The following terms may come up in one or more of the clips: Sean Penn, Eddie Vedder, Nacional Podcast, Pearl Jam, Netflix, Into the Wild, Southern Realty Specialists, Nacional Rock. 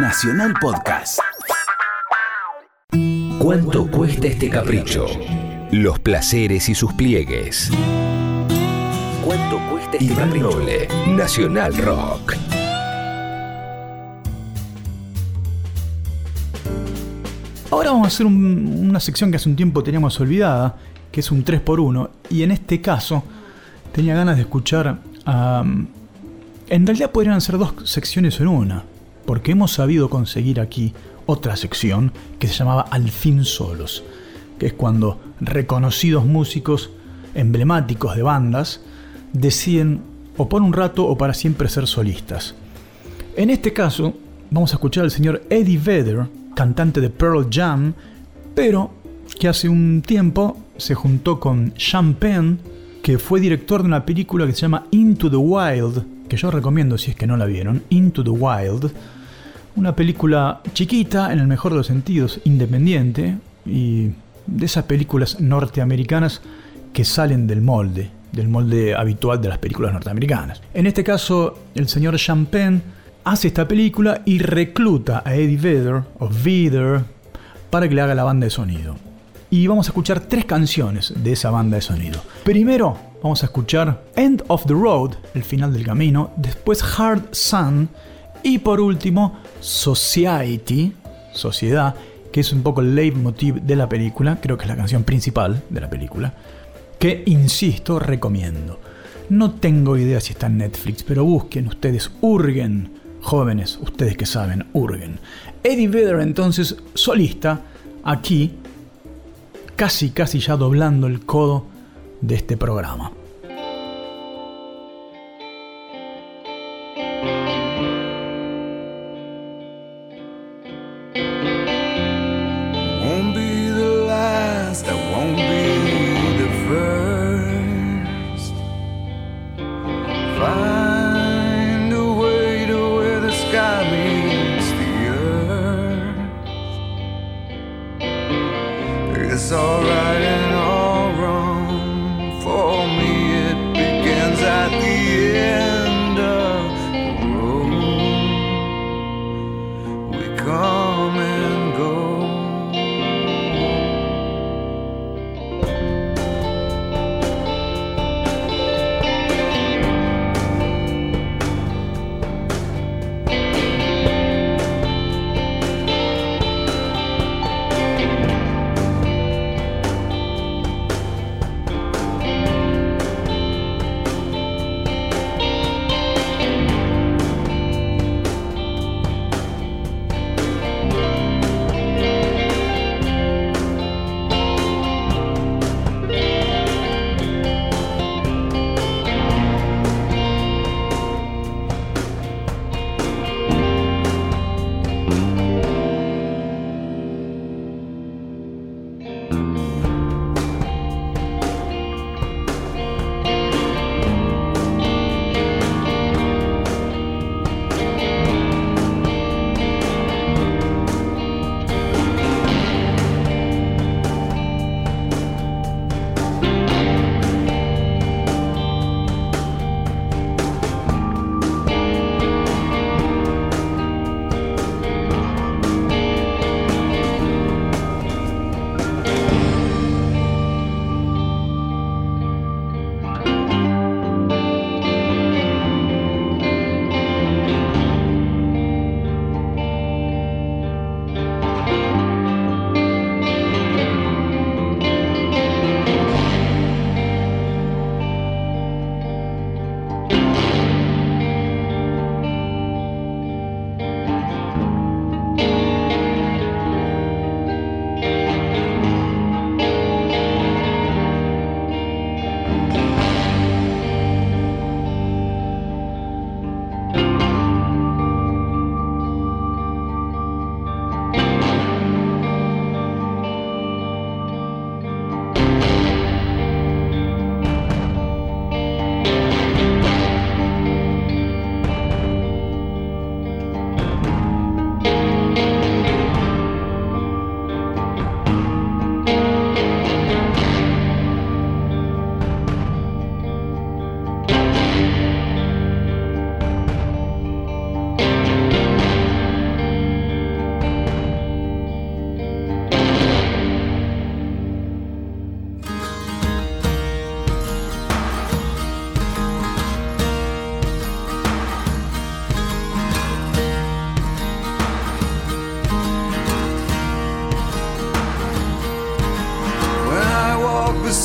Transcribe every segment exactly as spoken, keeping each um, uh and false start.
Nacional Podcast. ¿Cuánto cuesta este capricho? Los placeres y sus pliegues. ¿Cuánto cuesta este capricho? Noble, Nacional Rock. Ahora vamos a hacer un, una sección que hace un tiempo teníamos olvidada, que es un tres por uno, y en este caso tenía ganas de escuchar a... Um, en realidad podrían ser dos secciones en una, porque hemos sabido conseguir aquí otra sección que se llamaba Al fin solos, que es cuando reconocidos músicos emblemáticos de bandas deciden o por un rato o para siempre ser solistas. En este caso vamos a escuchar al señor Eddie Vedder, cantante de Pearl Jam, pero que hace un tiempo se juntó con Sean Penn, que fue director de una película que se llama Into the Wild, que yo recomiendo si es que no la vieron, Into the Wild, una película chiquita, en el mejor de los sentidos, independiente, y de esas películas norteamericanas que salen del molde, del molde habitual de las películas norteamericanas. En este caso, el señor Sean Penn hace esta película y recluta a Eddie Vedder, o Vedder, para que le haga la banda de sonido. Y vamos a escuchar tres canciones de esa banda de sonido. Primero, vamos a escuchar End of the Road, el final del camino, después Hard Sun y por último Society, Sociedad, que es un poco el leitmotiv de la película, creo que es la canción principal de la película, que insisto, recomiendo. No tengo idea si está en Netflix, pero busquen ustedes, hurguen, jóvenes, ustedes que saben, hurguen. Eddie Vedder entonces, solista, aquí, casi casi ya doblando el codo de este programa. Won't be the last, I won't be the first. Find a way to where the sky meets the earth. It's all right and all wrong. For me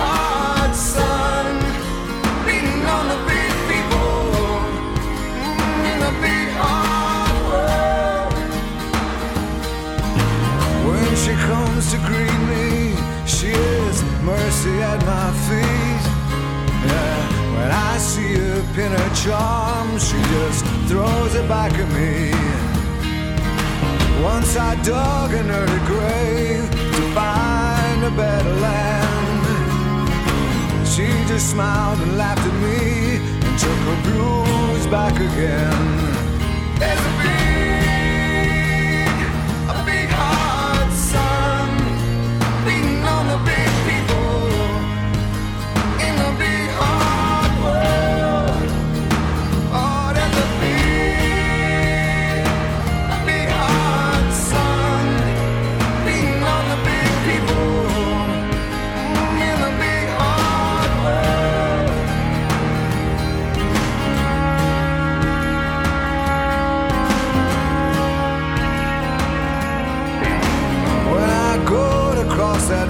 heart, sun beating on the big people in the big hard world. When she comes to greet me, she is mercy at my feet. Yeah, when I see her pin her charm, she just throws it back at me. Once I dug an early grave to find a better land, she just smiled and laughed at me and took her blues back again. There's a big, a big hard sun beating on the big people in the big hard world. Oh, there's a big, a big hard sun beating on the big people in the big hard world. When I go to cross that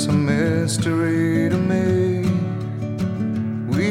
It's a mystery to me. We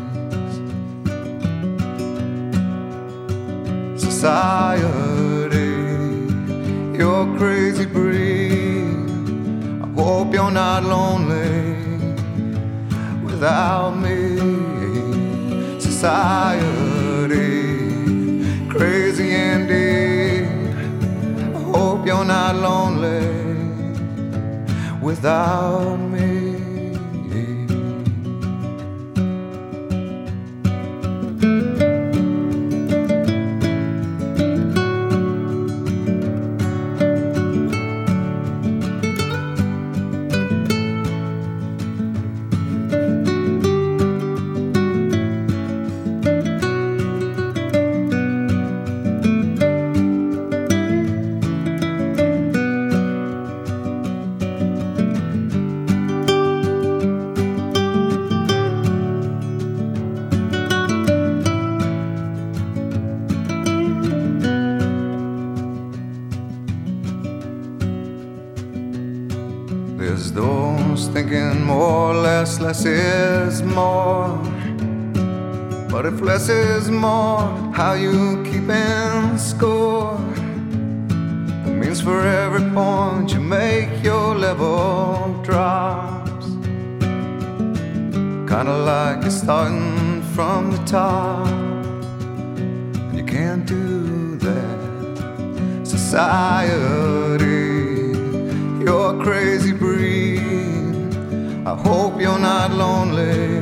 Society, you're a crazy breed. I hope you're not lonely without me. Society, crazy indeed. I hope you're not lonely without me. Less is more, but if less is more, how you keep in score? It means for every point you make, your level drops. Kinda like you're starting from the top, and you can't do that. Society, you're a crazy breed. I hope you're not lonely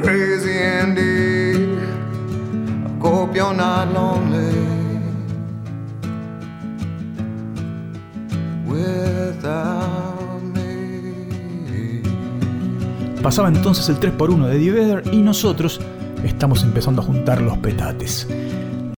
crazy indeed. I hope you're not lonely without me. Pasaba entonces el tres por uno de Eddie Vedder y nosotros estamos empezando a juntar los petates.